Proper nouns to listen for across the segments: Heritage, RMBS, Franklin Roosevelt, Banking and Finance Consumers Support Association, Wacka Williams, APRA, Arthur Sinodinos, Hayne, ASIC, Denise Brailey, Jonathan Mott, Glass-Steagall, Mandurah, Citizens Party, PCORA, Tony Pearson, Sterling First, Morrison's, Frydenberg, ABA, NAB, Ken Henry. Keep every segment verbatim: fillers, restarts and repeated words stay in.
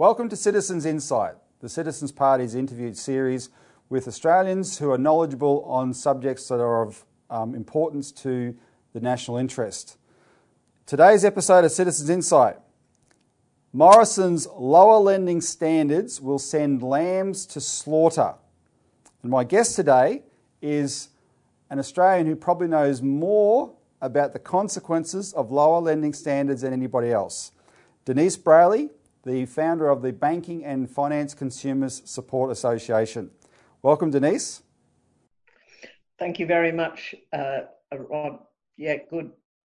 Welcome to Citizens Insight, the Citizens Party's interviewed series with Australians who are knowledgeable on subjects that are of um, importance to the national interest. Today's episode of Citizens Insight. Morrison's lower lending standards will send lambs to slaughter. And my guest today is an Australian who probably knows more about the consequences of lower lending standards than anybody else. Denise Brailey, the founder of the Banking and Finance Consumers Support Association. Welcome, Denise. Thank you very much, uh, Rob. Yeah, good.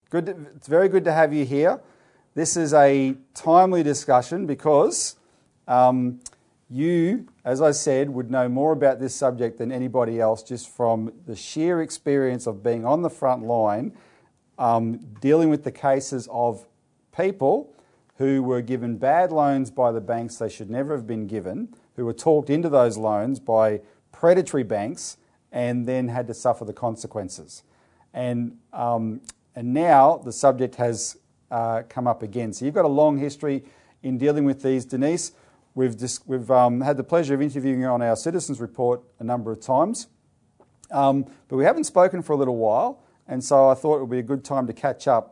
Good. It's very good to have you here. This is a timely discussion because um, you, as I said, would know more about this subject than anybody else just from the sheer experience of being on the front line, um, dealing with the cases of people who were given bad loans by the banks they should never have been given, who were talked into those loans by predatory banks and then had to suffer the consequences. And, um, and now the subject has Uh, come up again. So you've got a long history in dealing with these. Denise, we've just, we've um, had the pleasure of interviewing you on our Citizens Report a number of times, um, but we haven't spoken for a little while, and so I thought it would be a good time to catch up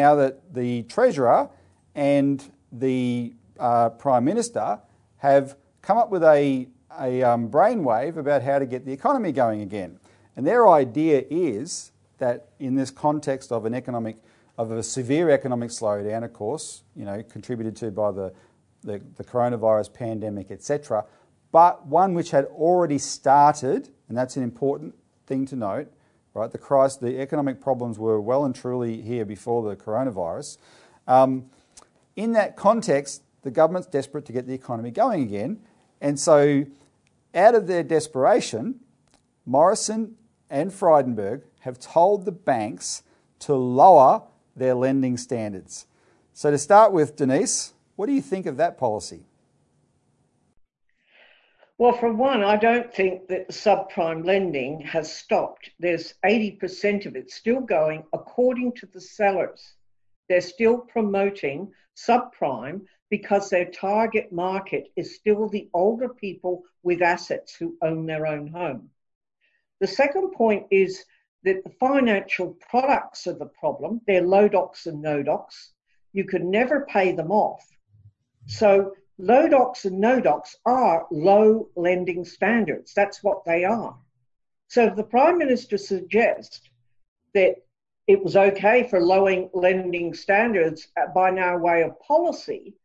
now that the Treasurer and the uh, Prime Minister have come up with a, a um, brainwave about how to get the economy going again. And their idea is that in this context of an economic of a severe economic slowdown, of course, you know, contributed to by the, the, the coronavirus pandemic, et cetera, but one which had already started, and that's an important thing to note, right? The crisis, the economic problems were well and truly here before the coronavirus. Um, in that context, the government's desperate to get the economy going again, and so out of their desperation, Morrison and Frydenberg have told the banks to lower their lending standards. So to start with, Denise, what do you think of that policy? Well, for one, I don't think that subprime lending has stopped. There's eighty percent of it still going, according to the sellers. They're still promoting subprime because their target market is still the older people with assets who own their own home. The second point is that the financial products are the problem. They're low-docs and no-docs. You can never pay them off. So low-docs and no-docs are low lending standards. That's what they are. So if the Prime Minister suggests that it was okay for lowering lending standards by now way of policy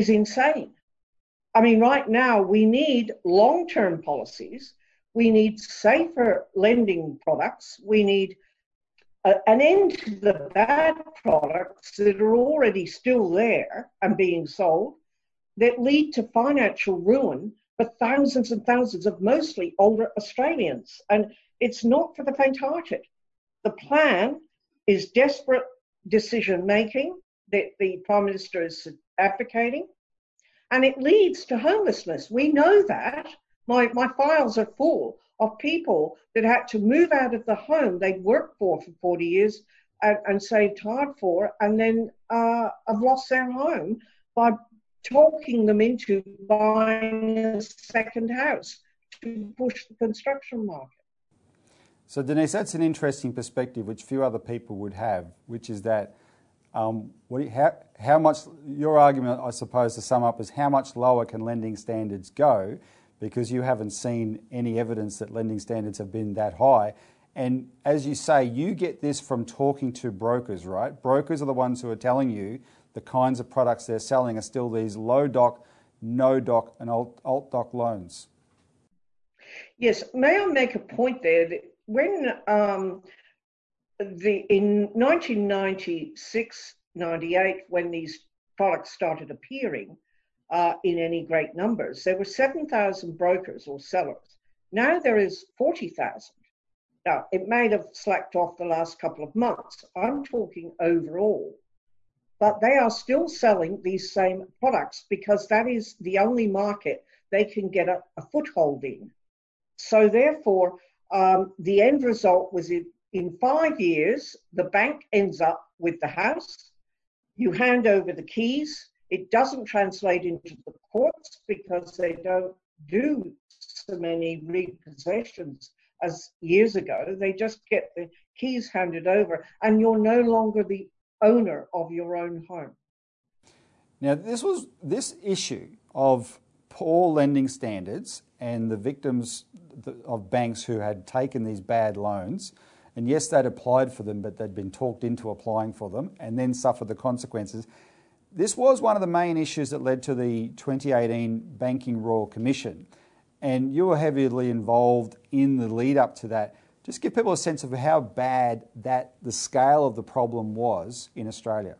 is insane. I mean, right now we need long-term policies. We need safer lending products. We need a, an end to the bad products that are already still there and being sold that lead to financial ruin for thousands and thousands of mostly older Australians. And it's not for the faint-hearted. The plan is desperate decision-making that the Prime Minister is advocating, and it leads to homelessness. We know that. My, my files are full of people that had to move out of the home they'd worked for for forty years and, and saved hard for, and then uh, have lost their home by talking them into buying a second house to push the construction market. So, Denise, that's an interesting perspective which few other people would have, which is that um, what do you, how, how much, your argument, I suppose, to sum up is how much lower can lending standards go, because you haven't seen any evidence that lending standards have been that high. And as you say, you get this from talking to brokers, right? Brokers are the ones who are telling you the kinds of products they're selling are still these low doc, no doc and alt doc loans. Yes, may I make a point there that when um, the in nineteen ninety-six ninety-eight, when these products started appearing, Uh, in any great numbers. There were seven thousand brokers or sellers. Now there is forty thousand. Now, it may have slacked off the last couple of months. I'm talking overall. But they are still selling these same products because that is the only market they can get a, a foothold in. So therefore, um, the end result was in, in five years, the bank ends up with the house. You hand over the keys. It doesn't translate into the courts because they don't do so many repossessions as years ago. They just get the keys handed over and you're no longer the owner of your own home. Now, this was this issue of poor lending standards and the victims of banks who had taken these bad loans, and yes, they'd applied for them, but they'd been talked into applying for them and then suffered the consequences. This was one of the main issues that led to the twenty eighteen Banking Royal Commission, and you were heavily involved in the lead up to that. Just give people a sense of how bad that the scale of the problem was in Australia.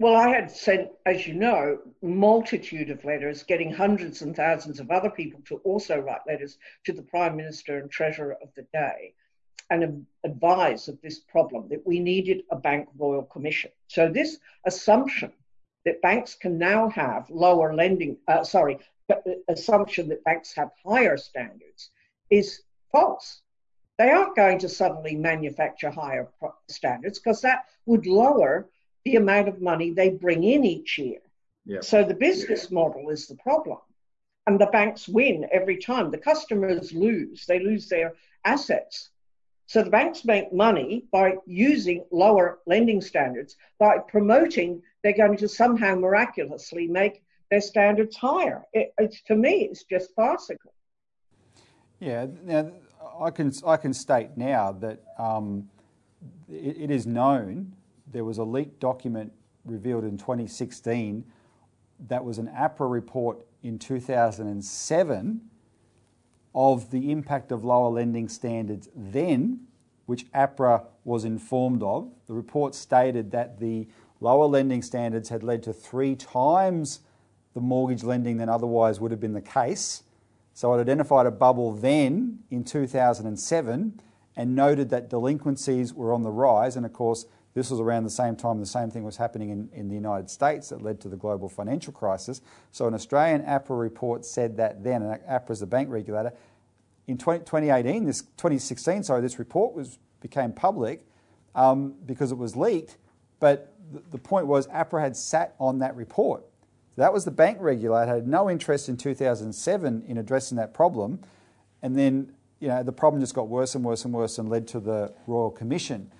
Well, I had sent, as you know, multitude of letters, getting hundreds and thousands of other people to also write letters to the Prime Minister and Treasurer of the day and advise of this problem, that we needed a Bank Royal Commission. So this assumption that banks can now have lower lending, uh, sorry, assumption that banks have higher standards is false. They aren't going to suddenly manufacture higher standards because that would lower the amount of money they bring in each year. Yep. So the business model is the problem. And the banks win every time. The customers lose. They lose their assets. So the banks make money by using lower lending standards, by promoting they're going to somehow miraculously make their standards higher. It, it's, to me, it's just farcical. Yeah, now I can, I can state now that um, it, it is known. There was a leaked document revealed in twenty sixteen that was an APRA report in two thousand seven of the impact of lower lending standards then, which APRA was informed of. The report stated that the lower lending standards had led to three times the mortgage lending than otherwise would have been the case. So it identified a bubble then in two thousand seven and noted that delinquencies were on the rise, and of course this was around the same time the same thing was happening in, in the United States that led to the global financial crisis. So an Australian APRA report said that then, and APRA is the bank regulator. In twenty, twenty eighteen, this, twenty sixteen, sorry, this report was became public um, because it was leaked, but th- the point was APRA had sat on that report. So that was the bank regulator, had no interest in two thousand seven in addressing that problem, and then you know the problem just got worse and worse and worse and led to the Royal Commission.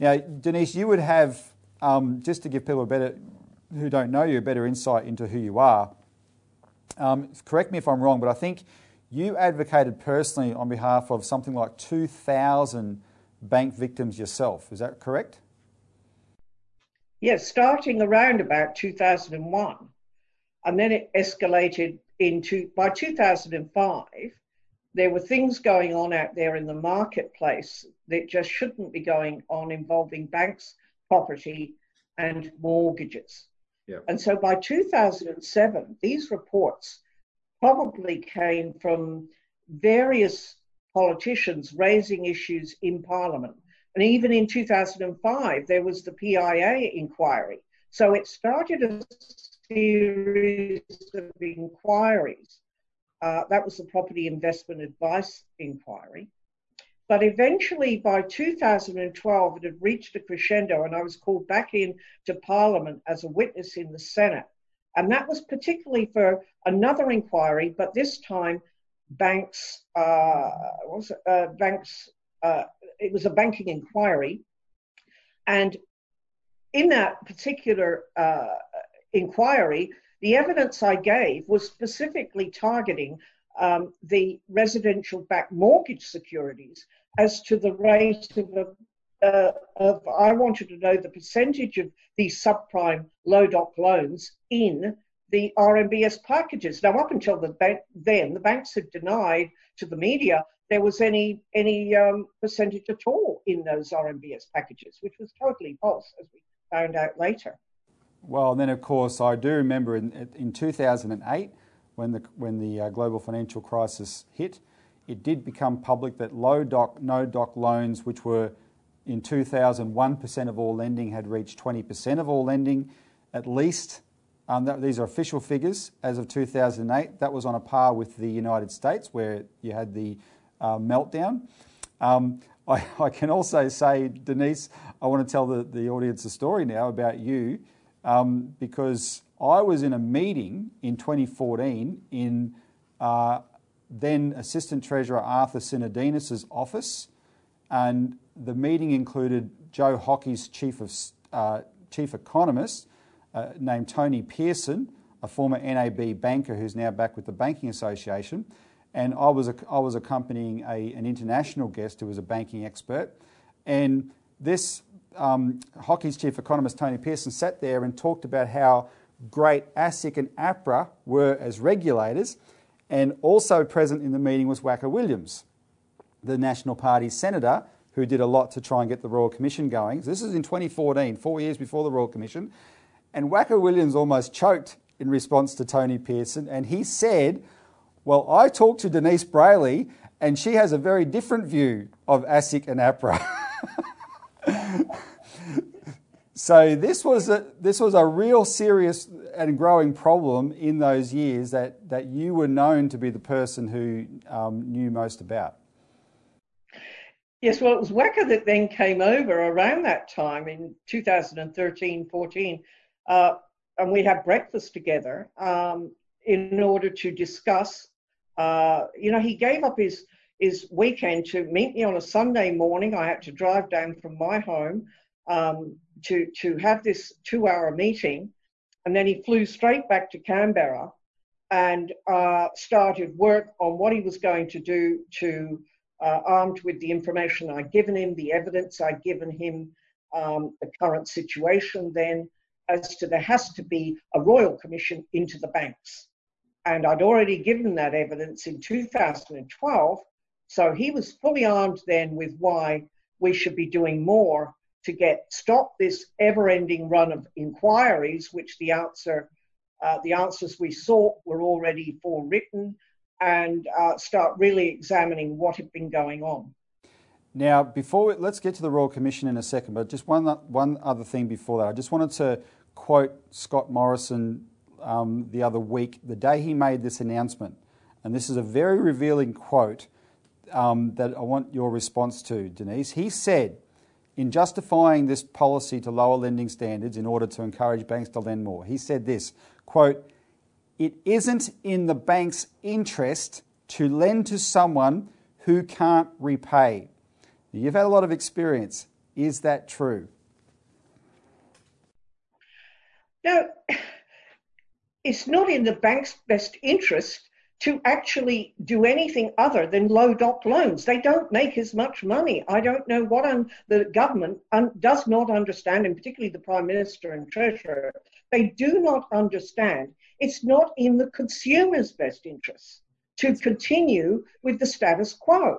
Now, Denise, you would have, um, just to give people a better, who don't know you, a better insight into who you are, um, correct me if I'm wrong, but I think you advocated personally on behalf of something like two thousand bank victims yourself. Is that correct? Yes, starting around about two thousand one. And then it escalated into, by two thousand five, there were things going on out there in the marketplace that just shouldn't be going on involving banks, property and mortgages. Yeah. And so by two thousand seven, these reports probably came from various politicians raising issues in Parliament. And even in two thousand five, there was the P I A inquiry. So it started a series of inquiries. Uh, that was the Property Investment Advice Inquiry. But eventually by two thousand twelve, it had reached a crescendo and I was called back in to Parliament as a witness in the Senate. And that was particularly for another inquiry, but this time banks, uh, what was it? Uh, banks uh, it was a banking inquiry. And in that particular uh, inquiry, the evidence I gave was specifically targeting um, the residential-backed mortgage securities as to the rate of, uh, of, I wanted to know the percentage of these subprime low-doc loans in the R M B S packages. Now, up until the bank, then, the banks had denied to the media there was any, any um, percentage at all in those R M B S packages, which was totally false, as we found out later. Well, and then, of course, I do remember in, in two thousand eight, when the when the uh, global financial crisis hit, it did become public that low-doc, no-doc loans, which were in two thousand one percent of all lending, had reached twenty percent of all lending, at least. Um, that, these are official figures as of two thousand eight. That was on a par with the United States, where you had the uh, meltdown. Um, I, I can also say, Denise, I want to tell the, the audience a story now about you, um, because I was in a meeting in twenty fourteen in uh, then Assistant Treasurer Arthur Sinodinos' office, and the meeting included Joe Hockey's chief of uh, chief economist uh, named Tony Pearson, a former N A B banker who's now back with the Banking Association, and I was I was accompanying a, an international guest who was a banking expert, and this um, Hockey's chief economist Tony Pearson sat there and talked about how great ASIC and APRA were as regulators, and also present in the meeting was Wacka Williams, the National Party senator, who did a lot to try and get the Royal Commission going. So this is in twenty fourteen, four years before the Royal Commission. And Wacka Williams almost choked in response to Tony Pearson. And he said, well, I talked to Denise Brailey and she has a very different view of ASIC and APRA. So this was a, this was a real serious and growing problem in those years that, that you were known to be the person who um, knew most about. Yes, well, it was Wacka that then came over around that time in two thousand thirteen, fourteen, uh, and we had breakfast together um, in order to discuss. Uh, you know, he gave up his, his weekend to meet me on a Sunday morning. I had to drive down from my home um, to, to have this two-hour meeting, and then he flew straight back to Canberra and uh, started work on what he was going to do to... Uh, armed with the information I'd given him, the evidence I'd given him, um, the current situation then, as to there has to be a Royal Commission into the banks. And I'd already given that evidence in two thousand twelve, so he was fully armed then with why we should be doing more to get stop this ever-ending run of inquiries, which the answer, uh, the answers we sought were already forewritten, and uh, start really examining what had been going on. Now, before we, let's get to the Royal Commission in a second, but just one one other thing before that. I just wanted to quote Scott Morrison um, the other week, the day he made this announcement, and this is a very revealing quote um, that I want your response to, Denise. He said, in justifying this policy to lower lending standards in order to encourage banks to lend more, he said this, quote, "It isn't in the bank's interest to lend to someone who can't repay." You've had a lot of experience. Is that true? No, it's not in the bank's best interest to actually do anything other than low doc loans. They don't make as much money. I don't know what un- the government un- does not understand, and particularly the Prime Minister and Treasurer, they do not understand. It's not in the consumer's best interest to continue with the status quo.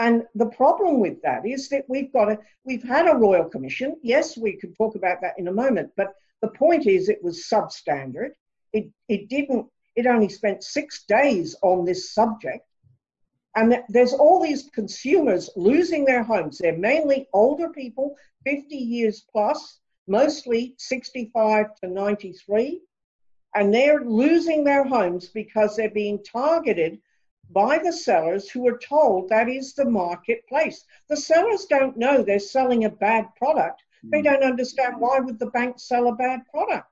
And the problem with that is that we've got a, we've had a Royal Commission. Yes, we could talk about that in a moment, but the point is it was substandard. It, it didn't, it only spent six days on this subject. And there's all these consumers losing their homes. They're mainly older people, fifty years plus, mostly sixty-five to ninety-three. And they're losing their homes because they're being targeted by the sellers who are told that is the marketplace. The sellers don't know they're selling a bad product. Mm. They don't understand why would the bank sell a bad product.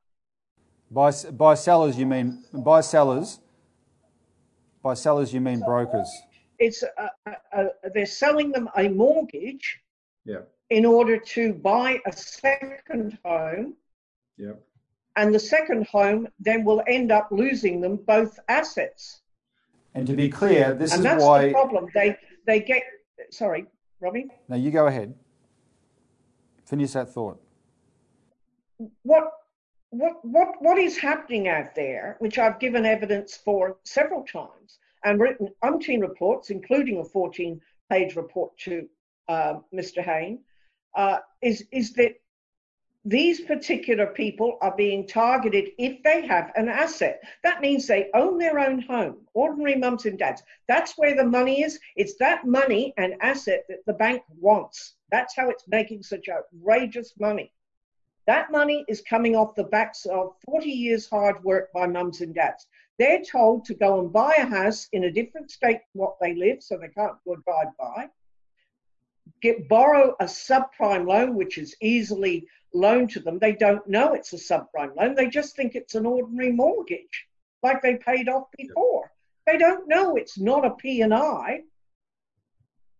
By by sellers, you mean by sellers? By sellers, you mean brokers? It's a, a, a, they're selling them a mortgage, yeah, in order to buy a second home. Yeah. And the second home then will end up losing them both assets. And to be clear, this and is that's why... the problem. They they get... Sorry, Robbie? No, you go ahead. Finish that thought. What what what What is happening out there, which I've given evidence for several times and written umpteen reports, including a fourteen-page report to uh, Mister Hayne, uh, is is that these particular people are being targeted if they have an asset. That means they own their own home, ordinary mums and dads. That's where the money is. It's that money and asset that the bank wants. That's how it's making such outrageous money. That money is coming off the backs of forty years hard work by mums and dads. They're told to go and buy a house in a different state from what they live, so they can't go and drive by. get borrow a subprime loan, which is easily loaned to them. They don't know it's a subprime loan. They just think it's an ordinary mortgage, like they paid off before. They don't know it's not a P and I.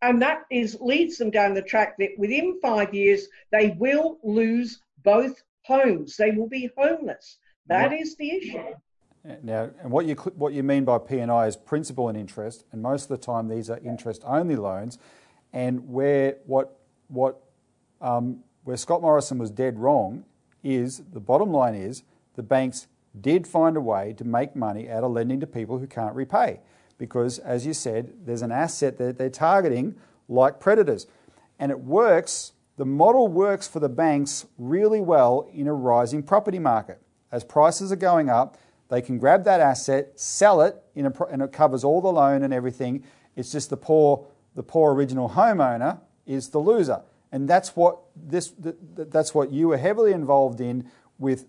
And that is leads them down the track that within five years, they will lose both homes. They will be homeless. That yeah. is the issue. Now, and what you what you mean by P and I is principal and interest, and most of the time these are interest-only loans. And where what what um, where Scott Morrison was dead wrong is the bottom line is the banks did find a way to make money out of lending to people who can't repay, because as you said, there's an asset that they're targeting like predators, and it works. The model works for the banks really well in a rising property market. As prices are going up, they can grab that asset, sell it, in a, and it covers all the loan and everything. It's just the poor, the poor original homeowner is the loser, and that's what this. That's what you were heavily involved in with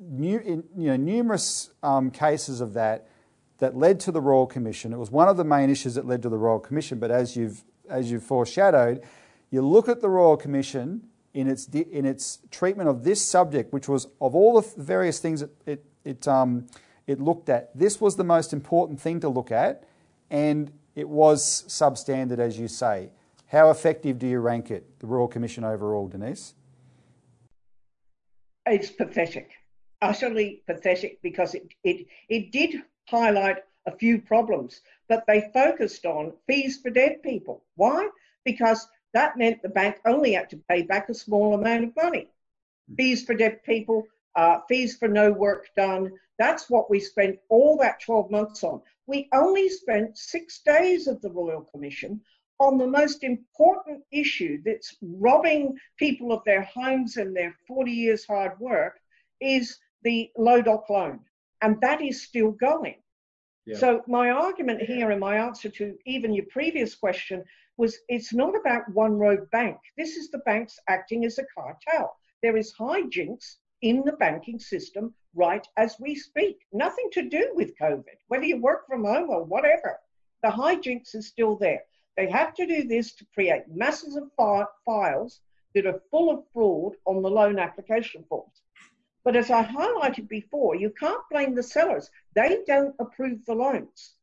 new, in, you know, numerous um, cases of that that led to the Royal Commission. It was one of the main issues that led to the Royal Commission. But as you've as you've foreshadowed, you look at the Royal Commission in its in its treatment of this subject, which was of all the various things it. it It, um, it looked at. This was the most important thing to look at, and it was substandard, as you say. How effective do you rank it, the Royal Commission overall, Denise? It's pathetic, utterly pathetic, because it, it, it did highlight a few problems, but they focused on fees for dead people. Why? Because that meant the bank only had to pay back a small amount of money. Fees for dead people, Uh, fees for no work done. That's what we spent all that twelve months on. We only spent six days of the Royal Commission on the most important issue that's robbing people of their homes and their forty years hard work, is the low doc loan. And that is still going. Yeah. So my argument here and my answer to even your previous question was, it's not about one road bank. This is the banks acting as a cartel. There is hijinks in the banking system right as we speak. Nothing to do with COVID, whether you work from home or whatever. The hijinks is still there. They have to do this to create masses of files that are full of fraud on the loan application forms. But as I highlighted before, you can't blame the sellers. They don't approve the loans.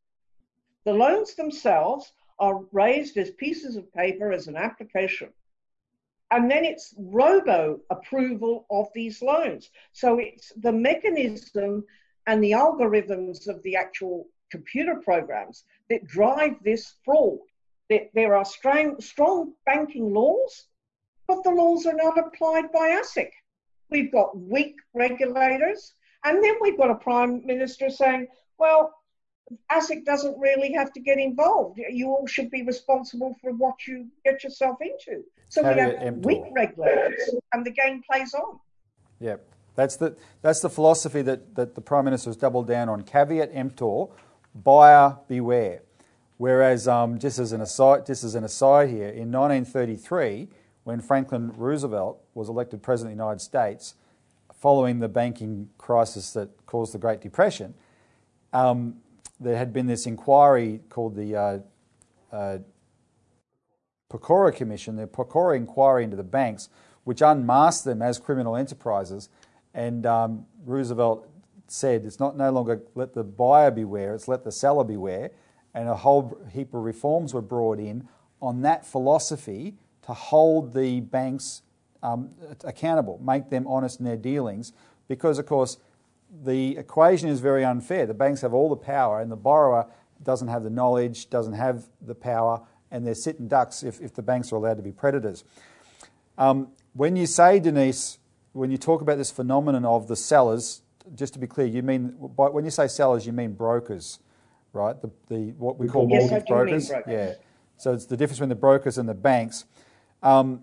The loans themselves are raised as pieces of paper as an application. And then it's robo-approval of these loans. So it's the mechanism and the algorithms of the actual computer programs that drive this fraud. There are strong, strong banking laws, but the laws are not applied by ASIC. We've got weak regulators, and then we've got a Prime Minister saying, well, ASIC doesn't really have to get involved. You all should be responsible for what you get yourself into. So we have weak regulators, and the game plays on. Yeah, that's the that's the philosophy that, that the Prime Minister has doubled down on. Caveat emptor, buyer beware. Whereas, um, just as an aside, just as an aside here, in nineteen thirty-three, when Franklin Roosevelt was elected president of the United States, following the banking crisis that caused the Great Depression. Um, There had been this inquiry called the uh, uh, PCORA Commission, the PCORA inquiry into the banks, which unmasked them as criminal enterprises. And um, Roosevelt said, "It's not no longer let the buyer beware; it's let the seller beware." And a whole heap of reforms were brought in on that philosophy to hold the banks um, accountable, make them honest in their dealings, because, of course, the equation is very unfair. The banks have all the power and the borrower doesn't have the knowledge, doesn't have the power, and they're sitting ducks if, if the banks are allowed to be predators. Um, when you say, Denise, when you talk about this phenomenon of the sellers, just to be clear, you mean, by, when you say sellers, you mean brokers, right? The, the what we call yes, mortgage brokers. brokers. Yeah. So it's the difference between the brokers and the banks. Um,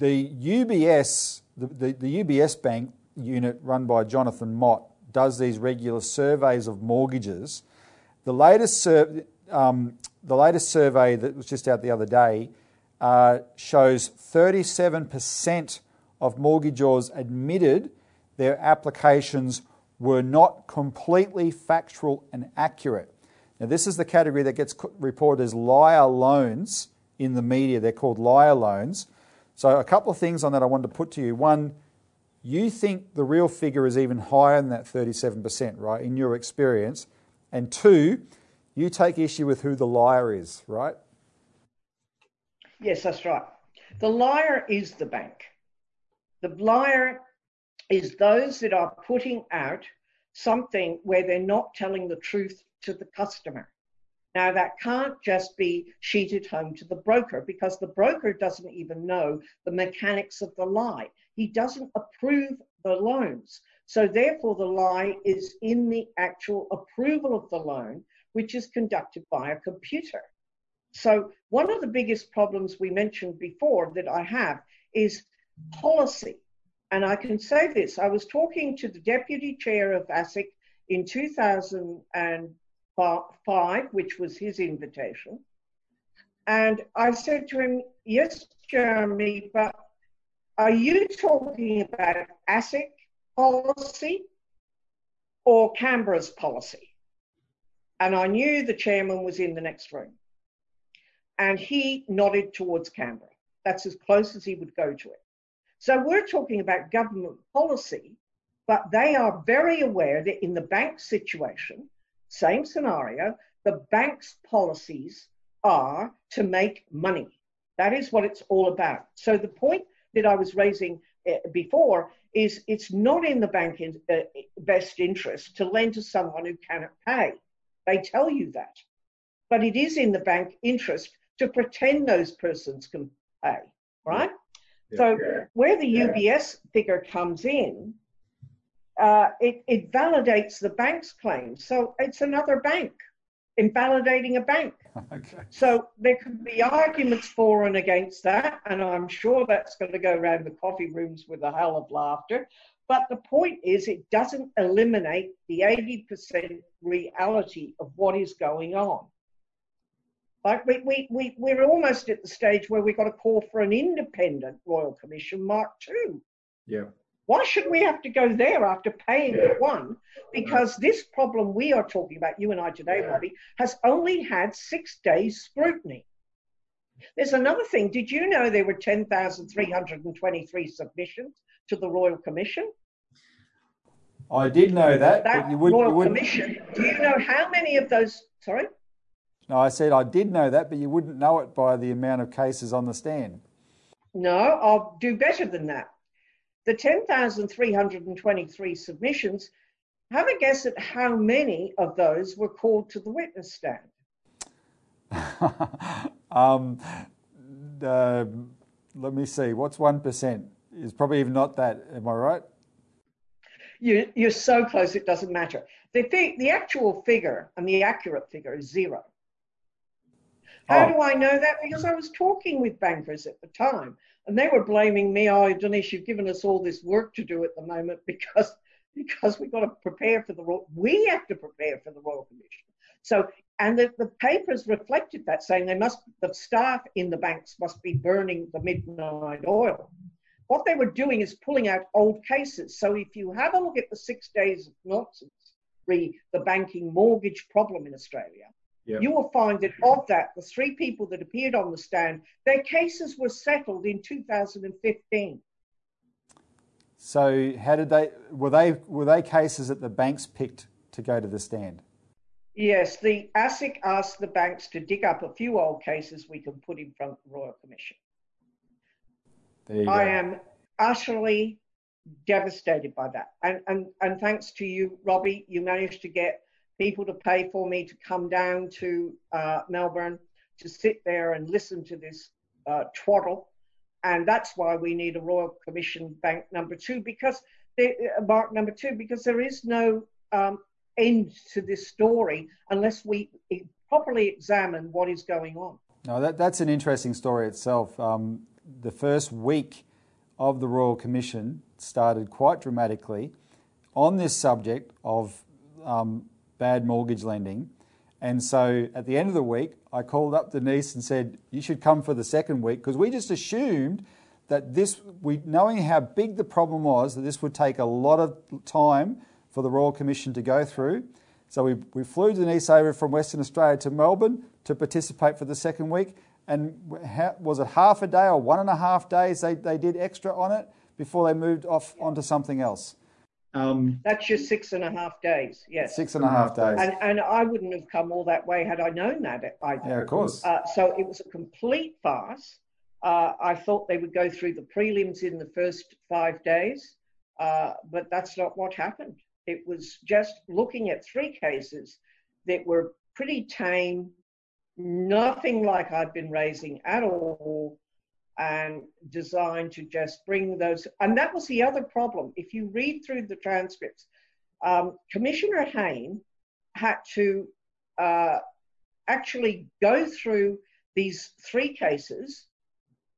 the U B S, the, the, the U B S bank, unit run by Jonathan Mott does these regular surveys of mortgages. The latest, sur- um, the latest survey that was just out the other day uh, shows thirty-seven percent of mortgagors admitted their applications were not completely factual and accurate. Now, this is the category that gets reported as liar loans in the media. They're called liar loans. So a couple of things on that I wanted to put to you. One, you think the real figure is even higher than that thirty-seven percent, right, in your experience. And two, you take issue with who the liar is, right? Yes, that's right. The liar is the bank. The liar is those that are putting out something where they're not telling the truth to the customer. Now, that can't just be sheeted home to the broker, because the broker doesn't even know the mechanics of the lie. He doesn't approve the loans. So therefore, the lie is in the actual approval of the loan, which is conducted by a computer. So one of the biggest problems we mentioned before that I have is policy. And I can say this, I was talking to the deputy chair of ASIC in two thousand five, which was his invitation. And I said to him, yes, Jeremy, but are you talking about ASIC policy or Canberra's policy? And I knew the chairman was in the next room. And he nodded towards Canberra. That's as close as he would go to it. So we're talking about government policy, but they are very aware that in the bank situation, same scenario, the bank's policies are to make money. That is what it's all about. So the point that I was raising before is it's not in the bank's best interest to lend to someone who cannot pay. They tell you that. But it is in the bank interest to pretend those persons can pay, right? Yeah. So yeah. where the yeah. U B S figure comes in, uh, it, it validates the bank's claim. So it's another bank invalidating a bank. Okay. So there could be arguments for and against that, and I'm sure that's going to go around the coffee rooms with a hell of laughter. But the point is it doesn't eliminate the eighty percent reality of what is going on. Like we, we, we, we're almost at the stage where we've got a call for an independent Royal Commission Mark two. Yeah. Why should we have to go there after paying yeah. for one? Because this problem we are talking about, you and I today, yeah. Robbie, has only had six days scrutiny. There's another thing. Did you know there were ten thousand three hundred twenty-three submissions to the Royal Commission? I did know that. That you would, Royal you would... Commission. Do you know how many of those... Sorry? No, I said I did know that, but you wouldn't know it by the amount of cases on the stand. No, I'll do better than that. The ten thousand three hundred twenty-three submissions, have a guess at how many of those were called to the witness stand? um, uh, let me see, what's one percent? It's probably even not that, am I right? You, you're so close it doesn't matter. The, fig, the actual figure and the accurate figure is zero. How oh. do I know that? Because I was talking with bankers at the time and they were blaming me. Oh, Denise, you've given us all this work to do at the moment because, because we've got to prepare for the Royal, we have to prepare for the Royal Commission. So, and the, the papers reflected that, saying they must, the staff in the banks must be burning the midnight oil. What they were doing is pulling out old cases. So if you have a look at the six days of nonsense, re the banking mortgage problem in Australia, Yep. you will find that of that, the three people that appeared on the stand, their cases were settled in two thousand fifteen. So how did they, were they, were they cases that the banks picked to go to the stand? Yes, the ASIC asked the banks to dig up a few old cases we can put in front of the Royal Commission. There you I go. am utterly devastated by that. And, and, and thanks to you, Robbie, you managed to get people to pay for me to come down to uh, Melbourne to sit there and listen to this uh, twaddle. And that's why we need a Royal Commission Bank number two, because there, Mark number two, because there is no um, end to this story unless we properly examine what is going on. No, that, that's an interesting story itself. Um, the first week of the Royal Commission started quite dramatically on this subject of... Um, bad mortgage lending. And so at the end of the week, I called up Denise and said, you should come for the second week, because we just assumed that this, we knowing how big the problem was, that this would take a lot of time for the Royal Commission to go through. So we, we flew Denise over from Western Australia to Melbourne to participate for the second week. and was it half a day or one and a half days they, they did extra on it before they moved off onto something else? Um, That's your six and a half days, yes. Six and a half days. And, and I wouldn't have come all that way had I known that either. Yeah, of course. Uh, so it was a complete farce. Uh, I thought they would go through the prelims in the first five days, uh, but that's not what happened. It was just looking at three cases that were pretty tame, nothing like I'd been raising at all, and designed to just bring those. And that was the other problem. If you read through the transcripts, um, Commissioner Hayne had to uh, actually go through these three cases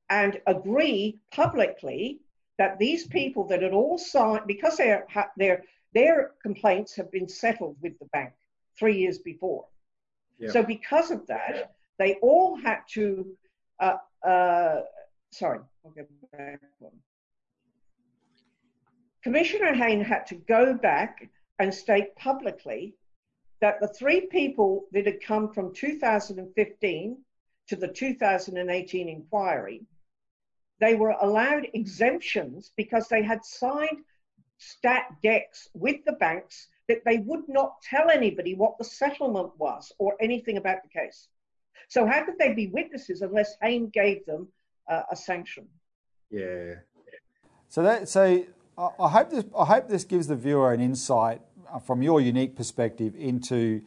and agree publicly that these people that had all signed, because their, their, their complaints have been settled with the bank three years before. Yeah. So because of that, they all had to, uh, uh, sorry, I'll go back one. Commissioner Hayne had to go back and state publicly that the three people that had come from two thousand fifteen to the two thousand eighteen inquiry, they were allowed exemptions because they had signed stat decks with the banks that they would not tell anybody what the settlement was or anything about the case. So how could they be witnesses unless Hayne gave them uh, a sanction? Yeah. So that so I, I hope this I hope this gives the viewer an insight from your unique perspective into,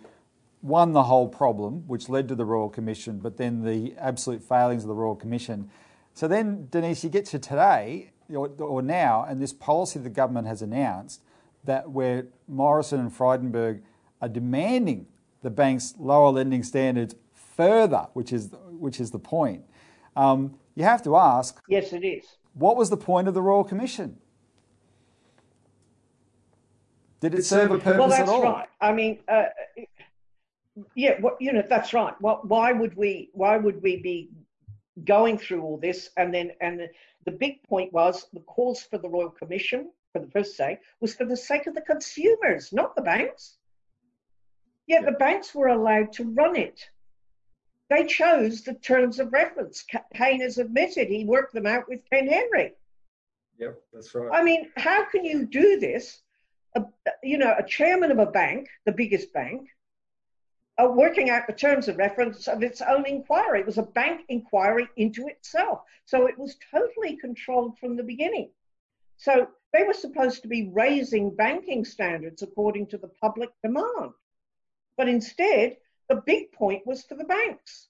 one, the whole problem which led to the Royal Commission, but then the absolute failings of the Royal Commission. So then, Denise, you get to today or, or now, and this policy the government has announced that where Morrison and Frydenberg are demanding the banks lower lending standards further, which is which is the point. Um, you have to ask. Yes, it is. What was the point of the Royal Commission? Did it, it serve a purpose well, that's at all? Right. I mean, uh, yeah, well, you know, that's right. Well, why would we? Why would we be going through all this? And then, and the, the big point was the calls for the Royal Commission, for the first say, was for the sake of the consumers, not the banks. Yet yeah. The banks were allowed to run it. They chose the terms of reference. Hayne has admitted he worked them out with Ken Henry. Yep, that's right. I mean, how can you do this? A, you know, a chairman of a bank, the biggest bank, uh, working out the terms of reference of its own inquiry. It was a bank inquiry into itself. So it was totally controlled from the beginning. So they were supposed to be raising banking standards according to the public demand. But instead, the big point was for the banks.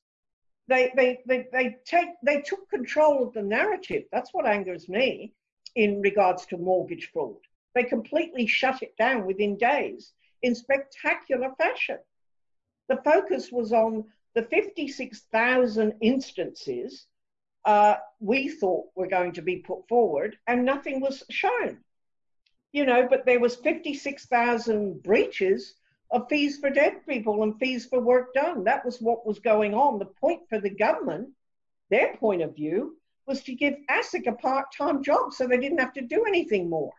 They, they, they, they, take, they took control of the narrative. That's what angers me in regards to mortgage fraud. They completely shut it down within days in spectacular fashion. The focus was on the fifty-six thousand instances Uh, we thought were going to be put forward, and nothing was shown, you know, but there was fifty-six thousand breaches of fees for dead people and fees for work done. That was what was going on. The point for the government, their point of view, was to give ASIC a part-time job so they didn't have to do anything more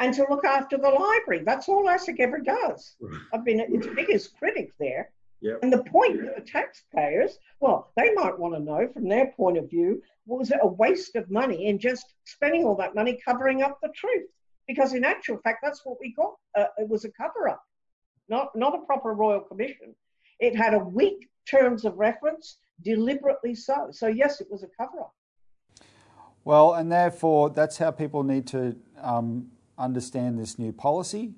and to look after the library. That's all ASIC ever does. I've been its biggest critic there. Yep. And the point yeah. for the taxpayers, well, they might want to know from their point of view, was it a waste of money and just spending all that money covering up the truth? Because in actual fact, that's what we got. Uh, it was a cover-up, not, not a proper Royal Commission. It had a weak terms of reference, deliberately so. So, yes, it was a cover-up. Well, and therefore, that's how people need to um, understand this new policy.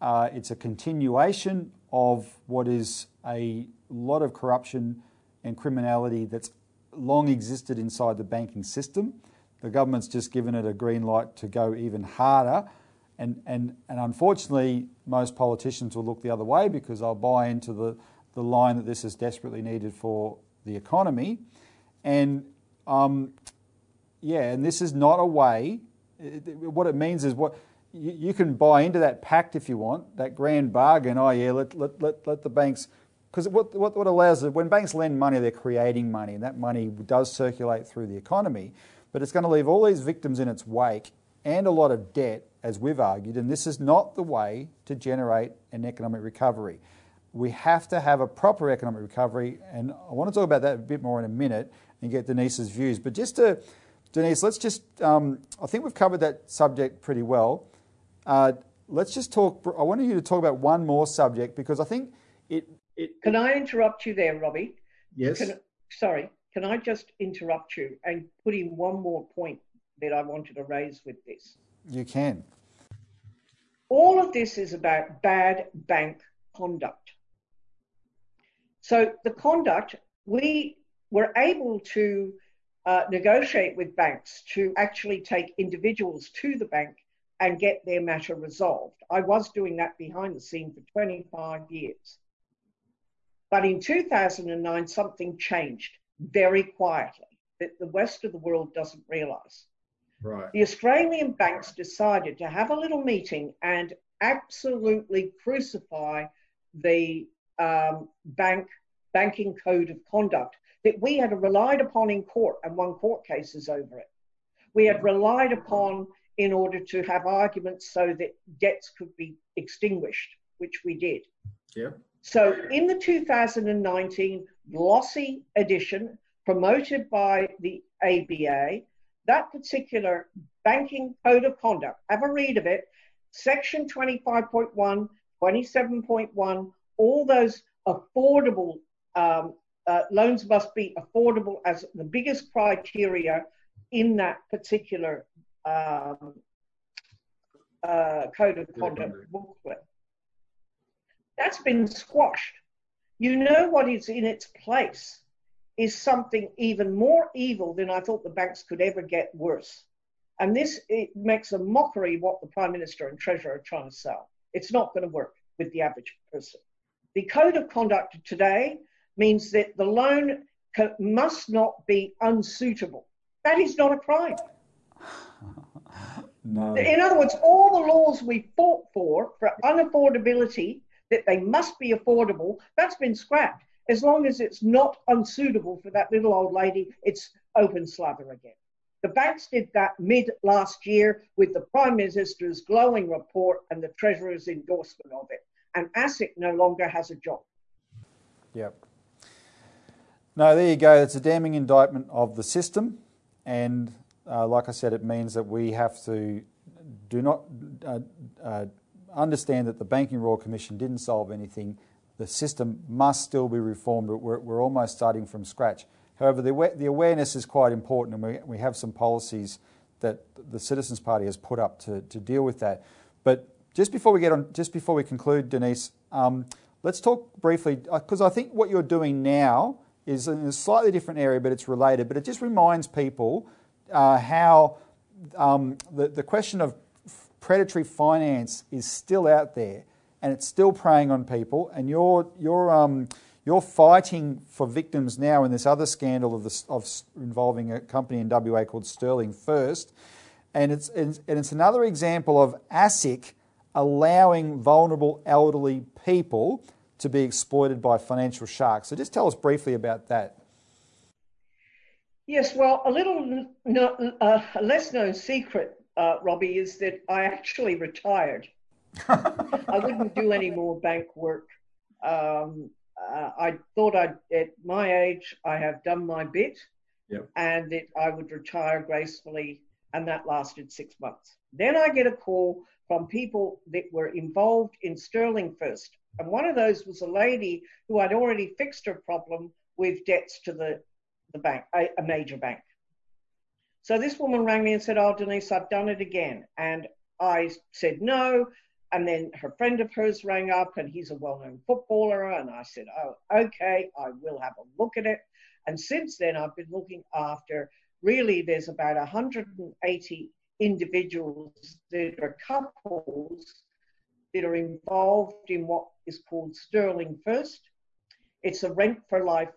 Uh, it's a continuation of what is a lot of corruption and criminality that's long existed inside the banking system. The government's just given it a green light to go even harder. And and, and unfortunately, most politicians will look the other way because they'll buy into the, the line that this is desperately needed for the economy. And um, yeah, and this is not a way. It, it, what it means is what... You can buy into that pact if you want, that grand bargain. Oh yeah, let let let, let the banks, because what what what allows it, when banks lend money, they're creating money, and that money does circulate through the economy, but it's going to leave all these victims in its wake and a lot of debt, as we've argued. And this is not the way to generate an economic recovery. we have to have a proper economic recovery, and I want to talk about that a bit more in a minute and get Denise's views. But just to, Denise, let's just, um, I think we've covered that subject pretty well. Uh, let's just talk, I wanted you to talk about one more subject because I think it... it can I interrupt you there, Robbie? Yes. Can, sorry, can I just interrupt you and put in one more point that I wanted to raise with this? You can. All of this is about bad bank conduct. So the conduct, we were able to uh, negotiate with banks to actually take individuals to the bank and get their matter resolved. I was doing that behind the scenes for twenty-five years. But in two thousand nine, something changed very quietly that the rest of the world doesn't realise. Right. The Australian banks decided to have a little meeting and absolutely crucify the um, bank banking code of conduct that we had relied upon in court and won court cases over it. We had relied upon in order to have arguments so that debts could be extinguished, which we did. Yeah. So in the two thousand nineteen glossy edition promoted by the A B A, that particular banking code of conduct, have a read of it, section twenty-five point one, twenty-seven point one, all those affordable, um, uh, loans must be affordable as the biggest criteria in that particular um, uh, code of conduct booklet. That's been squashed. You know what is in its place is something even more evil than I thought the banks could ever get worse. And this, it makes a mockery what the Prime Minister and Treasurer are trying to sell. It's not going to work with the average person. The code of conduct today means that the loan must not be unsuitable. That is not a crime. No. In other words, all the laws we fought for, for unaffordability, that they must be affordable, that's been scrapped. As long as it's not unsuitable for that little old lady, it's open slather again. The banks did that mid last year with the Prime Minister's glowing report and the Treasurer's endorsement of it. And ASIC no longer has a job. Yep. No, there you go. It's a damning indictment of the system. And uh, like I said, it means that we have to do not uh, uh, understand that the Banking Royal Commission didn't solve anything. The system must still be reformed. We're, we're almost starting from scratch. However, the, the awareness is quite important, and we, we have some policies that the Citizens Party has put up to, to deal with that. But just before we get on, just before we conclude, Denise, um, let's talk briefly, because I think what you're doing now is in a slightly different area, but it's related. But it just reminds people uh, how um, the, the question of predatory finance is still out there. And it's still preying on people. And you're you're um, you're fighting for victims now in this other scandal of this of involving a company in W A called Sterling First, and it's and it's another example of ASIC allowing vulnerable elderly people to be exploited by financial sharks. So just tell us briefly about that. Yes, well, a little no, uh, less known secret, uh, Robbie, is that I actually retired. I wouldn't do any more bank work. Um, uh, I thought I'd, at my age, I have done my bit, yep. And that I would retire gracefully, and that lasted six months. Then I get a call from people that were involved in Sterling First, and one of those was a lady who had already fixed her problem with debts to the, the bank, a, a major bank. So this woman rang me and said, "Oh, Denise, I've done it again," and I said no. And then her friend of hers rang up, and he's a well-known footballer. And I said, oh, okay, I will have a look at it. And since then, I've been looking after, really, there's about one hundred eighty individuals that are couples that are involved in what is called Sterling First. It's a rent for life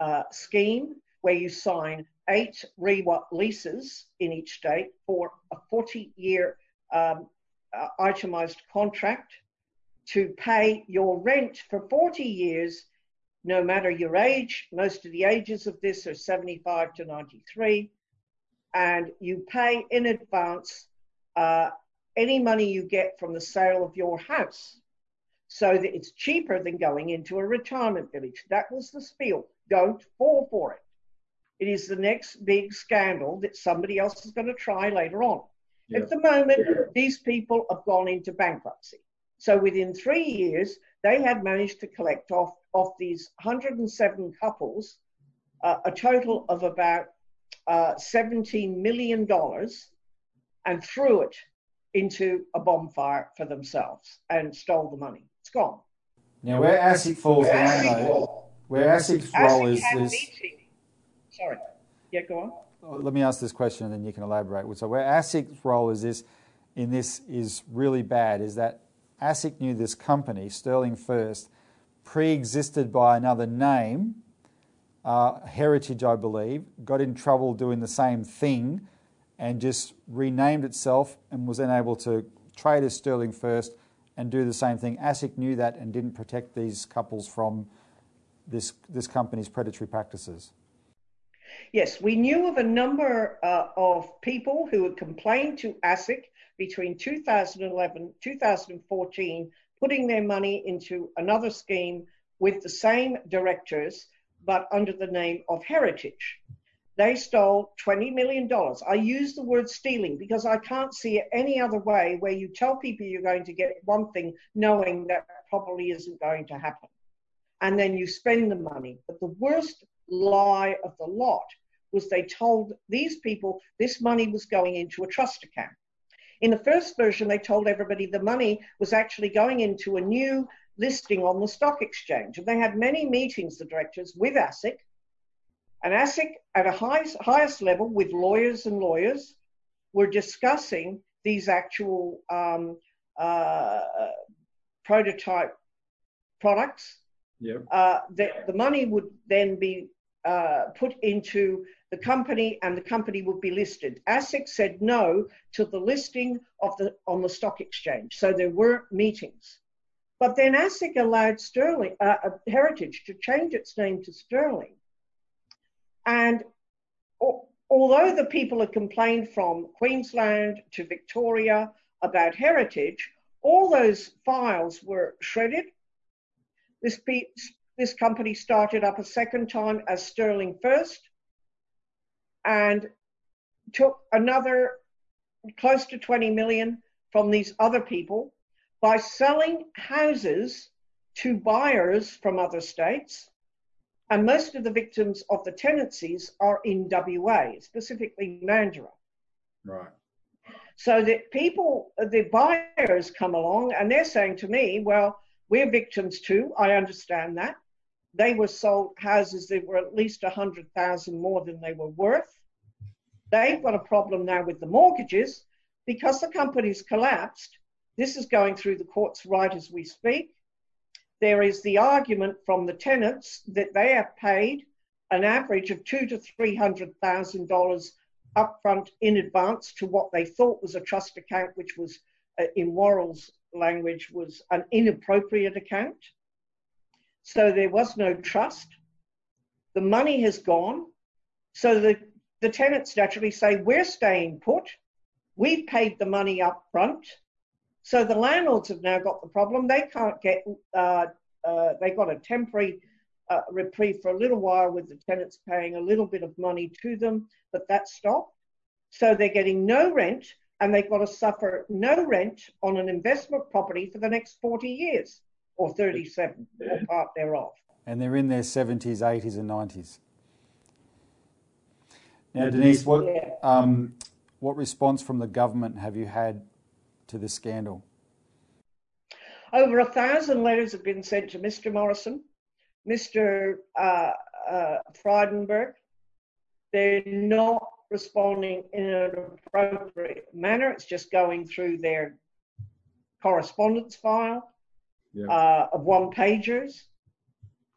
uh, scheme where you sign eight REWA leases in each state for a forty-year um, Uh, itemized contract to pay your rent for forty years, no matter your age. Most of the ages of this are seventy-five to ninety-three. And you pay in advance uh, any money you get from the sale of your house. so that it's cheaper than going into a retirement village. That was the spiel. Don't fall for it. It is the next big scandal that somebody else is going to try later on. Yeah. At the moment, yeah. these people have gone into bankruptcy. So within three years, they had managed to collect off, off these one hundred seven couples uh, a total of about uh, seventeen million dollars, and threw it into a bonfire for themselves and stole the money. It's gone. Now, where ASIC falls where down, ASIC though, where ASIC's role is this... Sorry. Yeah, go on. Oh, let me ask this question and then you can elaborate. So where ASIC's role is this, in this is really bad, is that ASIC knew this company, Sterling First, pre-existed by another name, uh, Heritage, I believe, got in trouble doing the same thing and just renamed itself and was then able to trade as Sterling First and do the same thing. ASIC knew that and didn't protect these couples from this, this company's predatory practices. Yes, we knew of a number uh, of people who had complained to ASIC between two thousand eleven, two thousand fourteen, putting their money into another scheme with the same directors, but under the name of Heritage. They stole twenty million dollars. I use the word stealing because I can't see it any other way where you tell people you're going to get one thing knowing that probably isn't going to happen. And then you spend the money. But the worst lie of the lot was they told these people this money was going into a trust account. In the first version, they told everybody the money was actually going into a new listing on the stock exchange. And they had many meetings, the directors, with ASIC. And ASIC, at a high, highest level, with lawyers and lawyers, were discussing these actual um, uh, prototype products. Yep. Uh, the, the money would then be uh, put into the company, and the company would be listed. ASIC said no to the listing of the on the stock exchange, so there weren't meetings. But then ASIC allowed Sterling uh, Heritage to change its name to Sterling. And although the people had complained from Queensland to Victoria about Heritage, all those files were shredded. This, pe- this company started up a second time as Sterling First and took another close to twenty million from these other people by selling houses to buyers from other states. And most of the victims of the tenancies are in W A, specifically Mandurah. Right. So that people, the buyers come along and they're saying to me, well, we're victims too. I understand that. They were sold houses that were at least one hundred thousand dollars more than they were worth. They've got a problem now with the mortgages because the company's collapsed. This is going through the courts right as we speak. There is the argument from the tenants that they have paid an average of two to three hundred thousand dollars upfront in advance to what they thought was a trust account, which was, uh, in Worrell's language, was an inappropriate account. So there was no trust. The money has gone. So the, the tenants naturally say, we're staying put. We've paid the money up front. So the landlords have now got the problem. They can't get, uh, uh, they got a temporary uh, reprieve for a little while with the tenants paying a little bit of money to them, but that stopped. So they're getting no rent and they've got to suffer no rent on an investment property for the next forty years or thirty-seven or part thereof. And they're in their seventies, eighties and nineties. Now, Denise, what, yeah. um, what response from the government have you had to the scandal? Over a thousand letters have been sent to Mister Morrison, Mister Uh, uh, Frydenberg. They're not responding in an appropriate manner. It's just going through their correspondence file yeah. uh, of one-pagers.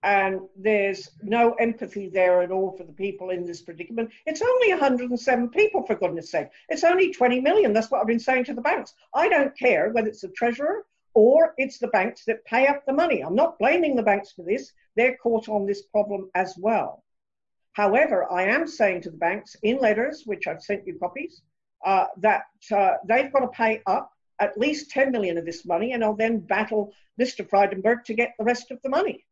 And there's no empathy there at all for the people in this predicament. It's only one hundred seven people, for goodness sake. It's only twenty million. That's what I've been saying to the banks. I don't care whether it's the treasurer or it's the banks that pay up the money. I'm not blaming the banks for this. They're caught on this problem as well. However, I am saying to the banks in letters, which I've sent you copies, uh, that uh, they've got to pay up at least ten million of this money, and I'll then battle Mister Frydenberg to get the rest of the money.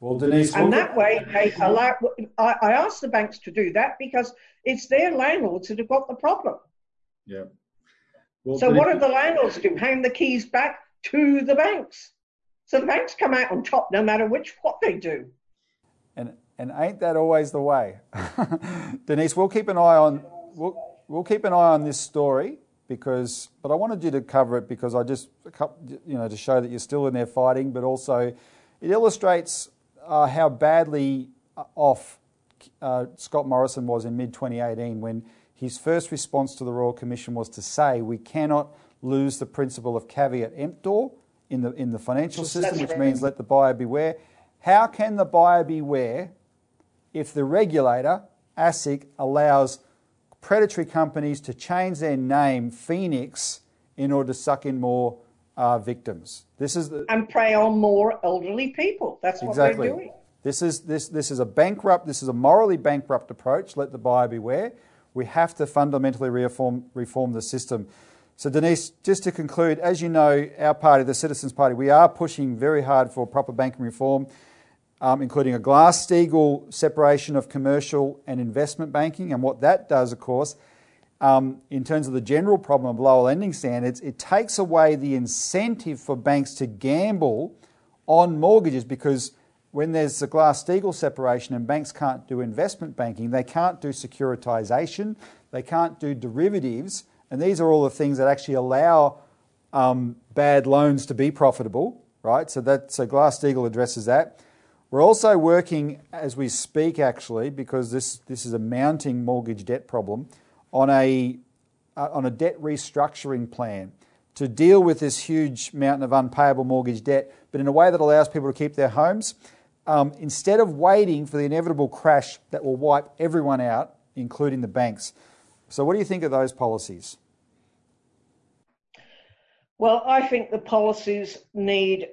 Well, Denise, and that way, they allow, I, I asked the banks to do that because it's their landlords that have got the problem. Yeah. Well, so Denise, what do the landlords do? Hand the keys back to the banks. So the banks come out on top no matter which what they do. And and ain't that always the way? Denise, we'll keep an eye on we'll we'll keep an eye on this story. Because, but I wanted you to cover it because I just, you know, to show that you're still in there fighting, but also it illustrates uh, how badly off uh, Scott Morrison was in mid twenty eighteen when his first response to the Royal Commission was to say we cannot lose the principle of caveat emptor in the in the financial system, which means let the buyer beware. How can the buyer beware if the regulator, ASIC, allows predatory companies to change their name, Phoenix, in order to suck in more uh, victims? This is the, and prey on more elderly people. That's exactly what they're doing. This is this this is a bankrupt. This is a morally bankrupt approach. Let the buyer beware. We have to fundamentally reform reform the system. So, Denise, just to conclude, as you know, our party, the Citizens Party, we are pushing very hard for proper banking reform. Um, including a Glass-Steagall separation of commercial and investment banking, and what that does, of course, um, in terms of the general problem of lower lending standards, it takes away the incentive for banks to gamble on mortgages, because when there's the Glass-Steagall separation and banks can't do investment banking, they can't do securitisation, they can't do derivatives, and these are all the things that actually allow um, bad loans to be profitable, right? So that so Glass-Steagall addresses that. We're also working, as we speak actually, because this, this is a mounting mortgage debt problem, on a, uh, on a debt restructuring plan to deal with this huge mountain of unpayable mortgage debt, but in a way that allows people to keep their homes, um, instead of waiting for the inevitable crash that will wipe everyone out, including the banks. So what do you think of those policies? Well, I think the policies need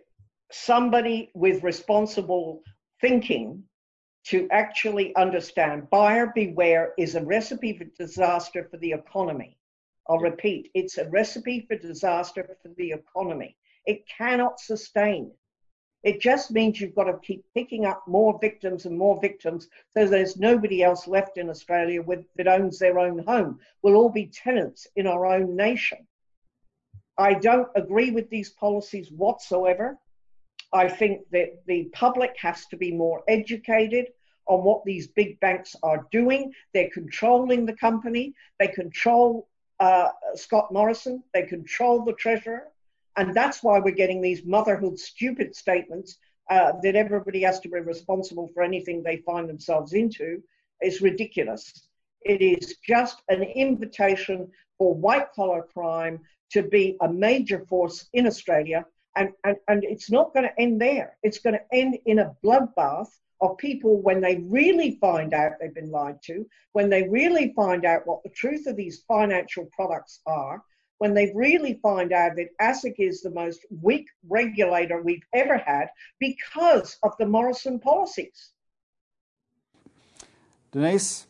somebody with responsible thinking to actually understand buyer beware is a recipe for disaster for the economy. I'll repeat, it's a recipe for disaster for the economy. It cannot sustain. It just means you've got to keep picking up more victims and more victims, so there's nobody else left in Australia with, that owns their own home. We'll all be tenants in our own nation. I don't agree with these policies whatsoever. I think that the public has to be more educated on what these big banks are doing. They're controlling the company. They control uh, Scott Morrison. They control the treasurer. And that's why we're getting these motherhood stupid statements uh, that everybody has to be responsible for anything they find themselves into. It's ridiculous. It is just an invitation for white-collar crime to be a major force in Australia. And, and, and it's not going to end there. It's going to end in a bloodbath of people when they really find out they've been lied to, when they really find out what the truth of these financial products are, when they really find out that ASIC is the most weak regulator we've ever had because of the Morrison policies. Denise,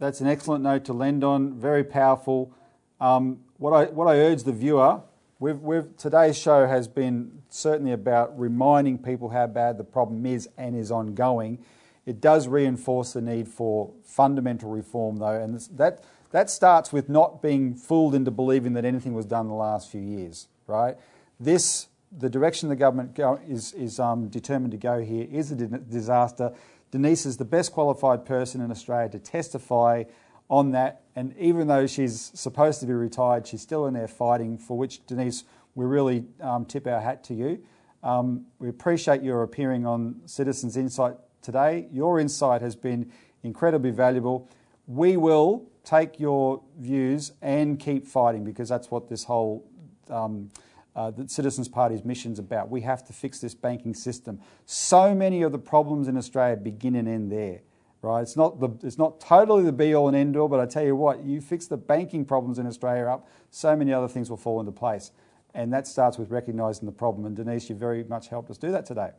that's an excellent note to lend on, very powerful. Um, what I, what I urge the viewer... We've, we've, today's show has been certainly about reminding people how bad the problem is and is ongoing. It does reinforce the need for fundamental reform, though, and that, that starts with not being fooled into believing that anything was done in the last few years, right? This, the direction the government go, is, is um, determined to go here is a disaster. Denise is the best qualified person in Australia to testify on that, and even though she's supposed to be retired, she's still in there fighting, for which, Denise, we really um, tip our hat to you. Um, we appreciate your appearing on Citizens Insight today. Your insight has been incredibly valuable. We will take your views and keep fighting, because that's what this whole um, uh, the Citizens Party's mission is about. We have to fix this banking system. So many of the problems in Australia begin and end there. Right, it's not the it's not totally the be all and end all, but I tell you what, you fix the banking problems in Australia up, so many other things will fall into place, and that starts with recognising the problem. And Denise, you very much helped us do that today,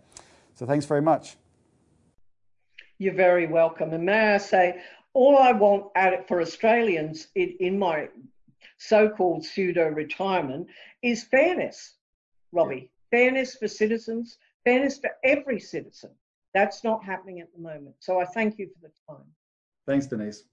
so thanks very much. You're very welcome. And may I say, all I want out for Australians in, in my so-called pseudo-retirement is fairness, Robbie. Fairness for citizens, fairness for every citizen. That's not happening at the moment. So I thank you for the time. Thanks, Denise.